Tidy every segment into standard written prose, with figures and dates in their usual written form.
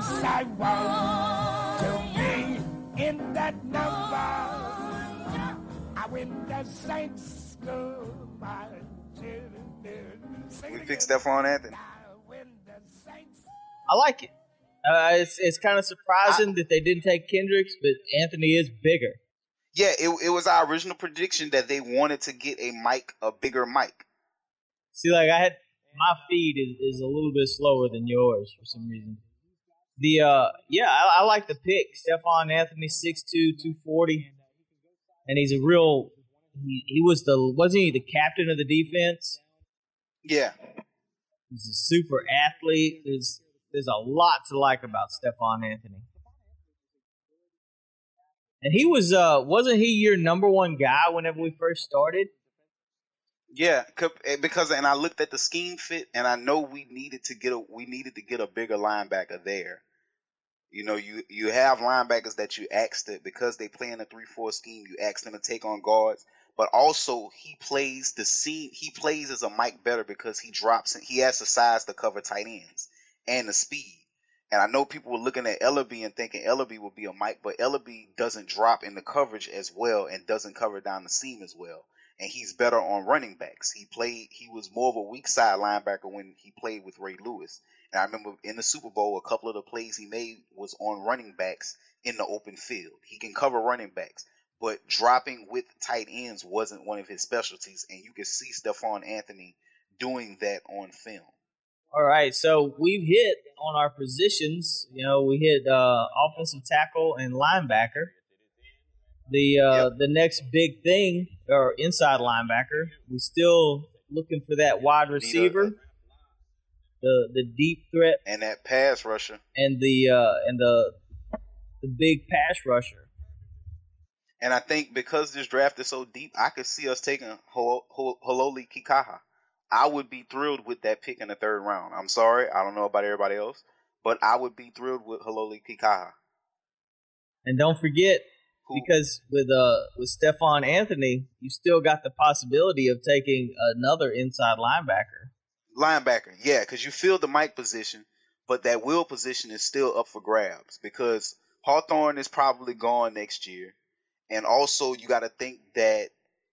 Yes, I want to be in that number. I went to Saints school, my children. We picked Stephone Anthony. I like it. It's kind of surprising that they didn't take Kendrick's, but Anthony is bigger. Yeah, it was our original prediction that they wanted to get a bigger mic. See, like my feed is a little bit slower than yours for some reason. I like the pick. Stephone Anthony, 6'2", 240, and he's a real. Wasn't he the captain of the defense? Yeah, he's a super athlete. There's a lot to like about Stephone Anthony. And he was, wasn't he your number one guy whenever we first started? Yeah, because I looked at the scheme fit, and I know we needed to get a bigger linebacker there. You know, you have linebackers that you asked to, because they play in a 3-4 scheme, you ask them to take on guards, but also he plays the seam. He plays as a Mike better because he drops it. He has the size to cover tight ends and the speed. And I know people were looking at Ellaby and thinking Ellaby would be a Mike, but Ellaby doesn't drop in the coverage as well and doesn't cover down the seam as well. And he's better on running backs. He was more of a weak side linebacker when he played with Ray Lewis. And I remember in the Super Bowl, a couple of the plays he made was on running backs in the open field. He can cover running backs, but dropping with tight ends wasn't one of his specialties. And you can see Stephone Anthony doing that on film. All right, so we've hit on our positions. You know, we hit offensive tackle and linebacker. The next big thing, or inside linebacker, we're still looking for that wide receiver, the deep threat, and that pass rusher, and the big pass rusher. And I think because this draft is so deep, I could see us taking Hau'oli Kikaha. I would be thrilled with that pick in the third round. I'm sorry, I don't know about everybody else, but I would be thrilled with Hau'oli Kikaha. And don't forget, because with Stephone Anthony, you still got the possibility of taking another inside linebacker. Yeah, because you filled the Mike position, but that will position is still up for grabs because Hawthorne is probably gone next year, and also you got to think that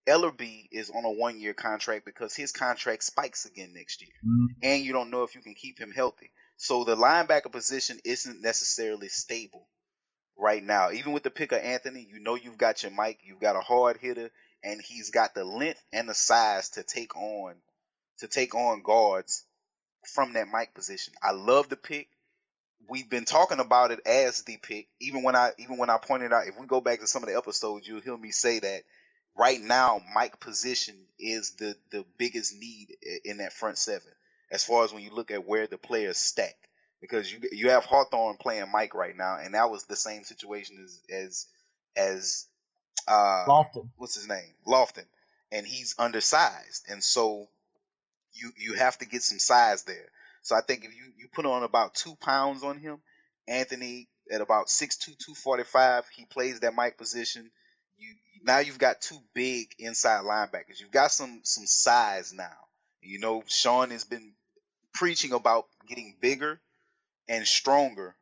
Ellerbee is on a one-year contract because his contract spikes again next year. Mm. And you don't know if you can keep him healthy. So the linebacker position isn't necessarily stable right now. Even with the pick of Anthony, you know you've got your Mike, you've got a hard hitter, and he's got the length and the size to take on guards from that Mike position. I love the pick. We've been talking about it as the pick. Even when I pointed out, if we go back to some of the episodes, you'll hear me say that right now, Mike position is the biggest need in that front seven, as far as when you look at where the players stack. Because you have Hawthorne playing Mike right now, and that was the same situation as Lofton. What's his name? Lofton. And he's undersized. And so you have to get some size there. So I think if you put on about 2 pounds on him, Anthony at about 6'2", 245, he plays that Mike position. Now you've got two big inside linebackers. You've got some size now. You know, Sean has been preaching about getting bigger and stronger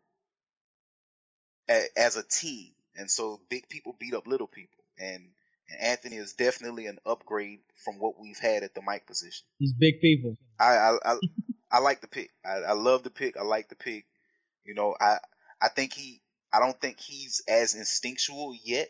as a team. And so big people beat up little people. And Anthony is definitely an upgrade from what we've had at the Mike position. He's big people. I like the pick. I love the pick. I like the pick. You know, I don't think he's as instinctual yet.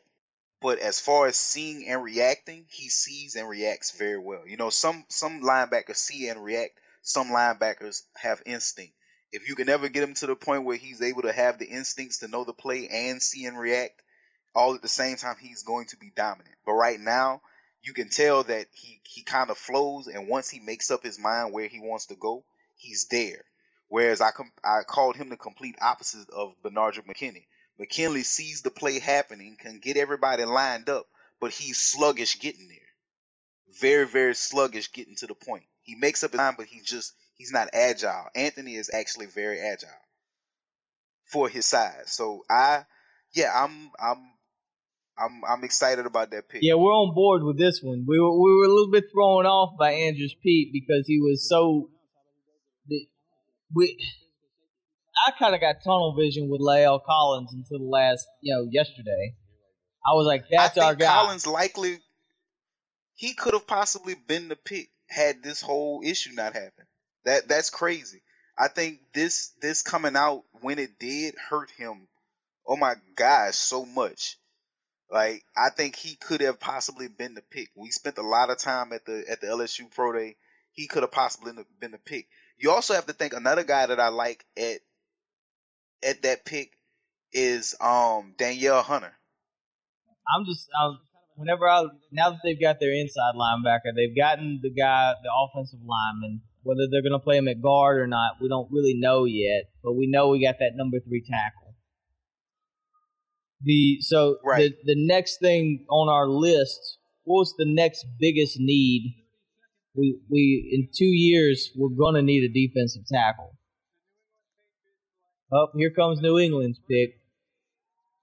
But as far as seeing and reacting, he sees and reacts very well. You know, some linebackers see and react. Some linebackers have instinct. If you can ever get him to the point where he's able to have the instincts to know the play and see and react all at the same time, he's going to be dominant. But right now, you can tell that he kind of flows, and once he makes up his mind where he wants to go, he's there. Whereas I called him the complete opposite of Bernardrick McKinney. McKinley sees the play happening, can get everybody lined up, but he's sluggish getting there. Very, very sluggish getting to the point. He makes up his mind, but he's not agile. Anthony is actually very agile for his size. So I'm excited about that pick. Yeah, we're on board with this one. We were a little bit thrown off by Andrus Peat because he was so. I kind of got tunnel vision with Lael Collins until the last, yesterday. I was like, that's our guy. Collins likely, he could have possibly been the pick had this whole issue not happened. That's crazy. I think this coming out when it did hurt him, oh my gosh, so much. Like, I think he could have possibly been the pick. We spent a lot of time at the LSU Pro Day. He could have possibly been the pick. You also have to think another guy that I like at that pick is Daniel Hunter. Now that they've got their inside linebacker, they've gotten the guy, the offensive lineman. Whether they're going to play him at guard or not, we don't really know yet. But we know we got that number 3 tackle. The next thing on our list, what's the next biggest need? We in 2 years we're going to need a defensive tackle. Oh, here comes New England's pick.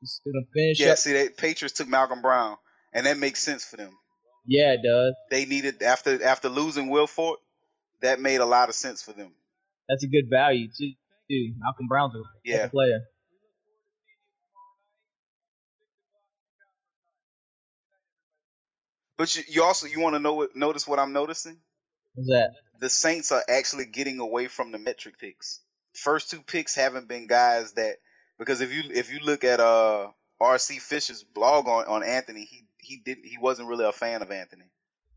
It's going to finish. Yeah, up. See, the Patriots took Malcolm Brown, and that makes sense for them. Yeah, it does. They needed after losing Wilford. That made a lot of sense for them. That's a good value, too. Malcolm Brown's a player. But you want to notice what I'm noticing? What's that? The Saints are actually getting away from the metric picks. First 2 picks haven't been guys that – because if you look at R.C. Fisher's blog on Anthony, he wasn't really a fan of Anthony.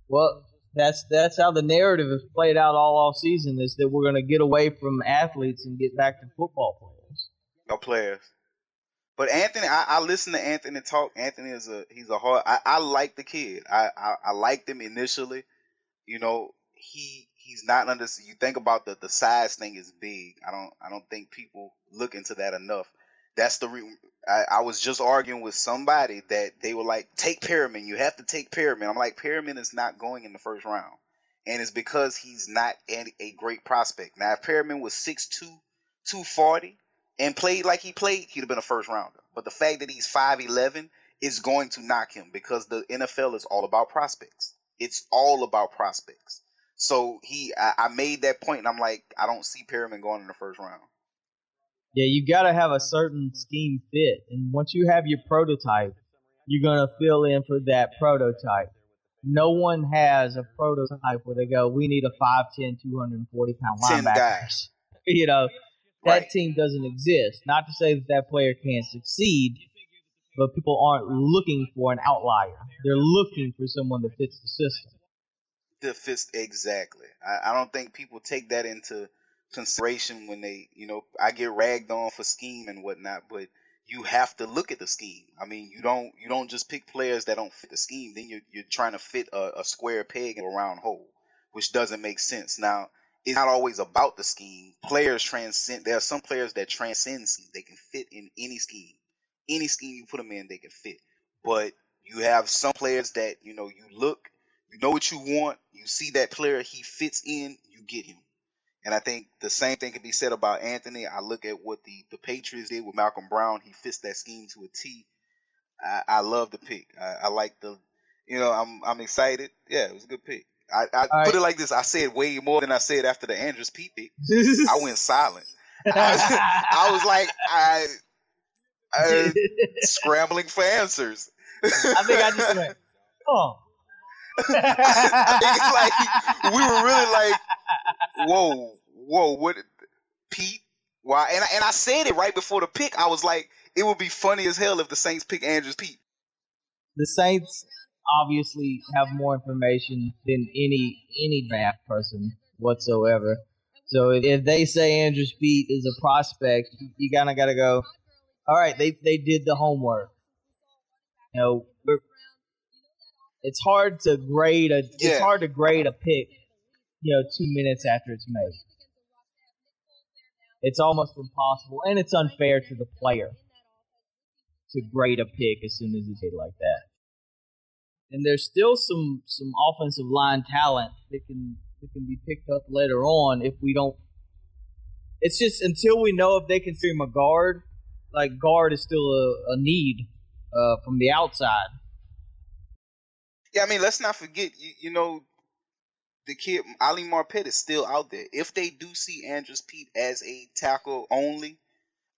Well – That's how the narrative has played out all offseason, is that we're going to get away from athletes and get back to football players. No players. But Anthony, I listen to Anthony talk. Anthony is he's a hard. I like the kid. I liked him initially. He's not under. You think about the size thing is big. I don't think people look into that enough. That's the reason. I was just arguing with somebody that they were like, take Perriman. You have to take Perriman. I'm like, Perriman is not going in the first round. And it's because he's not a great prospect. Now, if Perriman was 6'2", 240, and played like he played, he'd have been a first rounder. But the fact that he's 5'11 is going to knock him because the NFL is all about prospects. It's all about prospects. So I made that point, and I'm like, I don't see Perriman going in the first round. Yeah, you got to have a certain scheme fit. And once you have your prototype, you're going to fill in for that prototype. No one has a prototype where they go, we need a 5'10", 240-pound linebacker. That team doesn't exist. Not to say that player can't succeed, but people aren't looking for an outlier. They're looking for someone that fits the system. That fits exactly. I don't think people take that into consideration when they, I get ragged on for scheme and whatnot, but you have to look at the scheme. I mean, you don't just pick players that don't fit the scheme. Then you're trying to fit a square peg in a round hole, which doesn't make sense. Now, it's not always about the scheme. Players transcend. There are some players that transcend scheme. They can fit in any scheme. Any scheme you put them in, they can fit. But you have some players that, you look, you know what you want, you see that player, he fits in, you get him. And I think the same thing can be said about Anthony. I look at what the Patriots did with Malcolm Brown. He fits that scheme to a T. I love the pick. I like the, I'm excited. Yeah, it was a good pick. I put it like this. I said way more than I said after the Andrus Peat pick. I went silent. I was like, I scrambling for answers. I think I just went, oh. I think it's like, we were really like, whoa, what, Pete? Why? And I said it right before the pick. I was like, it would be funny as hell if the Saints pick Andrus Peat. The Saints obviously have more information than any draft person whatsoever. So if they say Andrus Peat is a prospect, you kind of got to go, all right, they did the homework. It's hard to grade a pick. 2 minutes after it's made. It's almost impossible, and it's unfair to the player to grade a pick as soon as it's made like that. And there's still some offensive line talent that can be picked up later on if we don't. It's just until we know if they can see him a guard. Like, guard is still a need from the outside. Yeah, I mean, let's not forget, the kid, Ali Marpet, is still out there. If they do see Andrus Peat as a tackle only,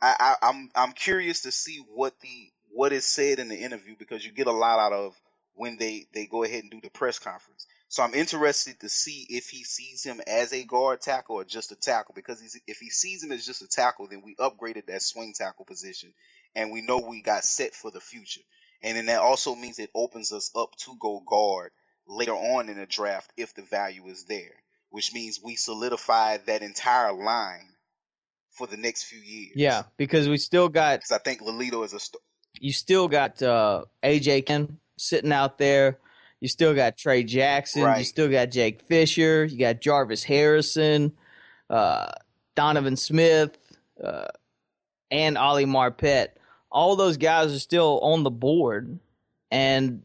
I'm curious to see what is said in the interview, because you get a lot out of when they go ahead and do the press conference. So I'm interested to see if he sees him as a guard tackle or just a tackle, because if he sees him as just a tackle, then we upgraded that swing tackle position, and we know we got set for the future. And then that also means it opens us up to go guard later on in the draft if the value is there, which means we solidify that entire line for the next few years. Yeah, because we still got... Because I think Lolito is a... You still got A.J. Ken sitting out there. You still got Trey Jackson. Right. You still got Jake Fisher. You got Jarvis Harrison, Donovan Smith, and Ali Marpet. All those guys are still on the board, and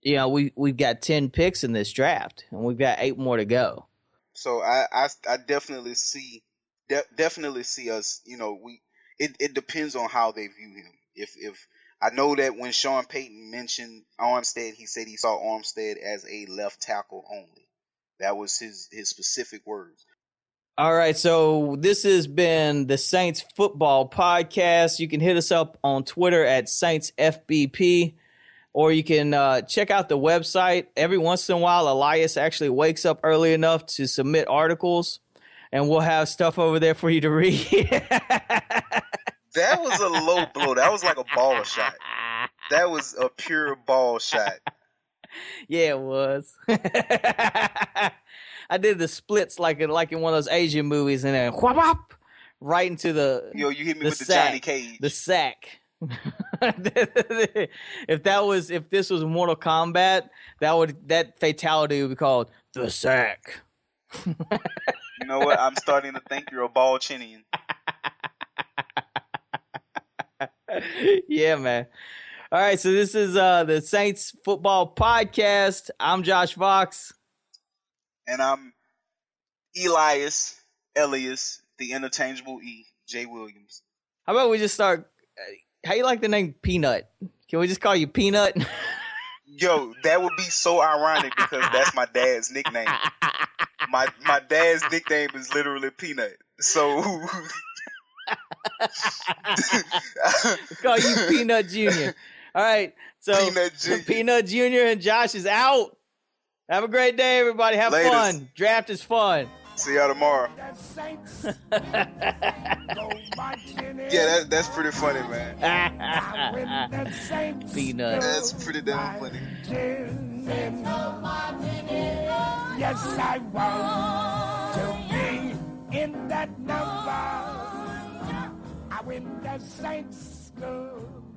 you know we've got 10 picks in this draft, and we've got 8 more to go. So I definitely see us. You know, it depends on how they view him. If I know that when Sean Payton mentioned Armstead, he said he saw Armstead as a left tackle only. That was his specific words. All right, so this has been the Saints Football Podcast. You can hit us up on Twitter at SaintsFBP, or you can check out the website. Every once in a while, Elias actually wakes up early enough to submit articles, and we'll have stuff over there for you to read. That was a low blow. That was like a ball shot. That was a pure ball shot. Yeah, it was. I did the splits like in one of those Asian movies, and then whop, right into the you hit me with sack, the Johnny Cage. The sack. If this was Mortal Kombat, that fatality would be called the sack. You know what? I'm starting to think you're a ball chinian. Yeah, man. All right, so this is the Saints Football Podcast. I'm Josh Vox. And I'm Elias, the interchangeable E, Jay Williams. How about we just start? How you like the name Peanut? Can we just call you Peanut? Yo, that would be so ironic because that's my dad's nickname. My dad's nickname is literally Peanut. So we'll call you Peanut Jr. All right, so Peanut Jr. And Josh is out. Have a great day, everybody. Have Latest. Fun. Draft is fun. See y'all tomorrow. Yeah, that's pretty funny, man. Peanut. That's pretty damn funny. Yes, I want to be in that number. I win the Saints' school.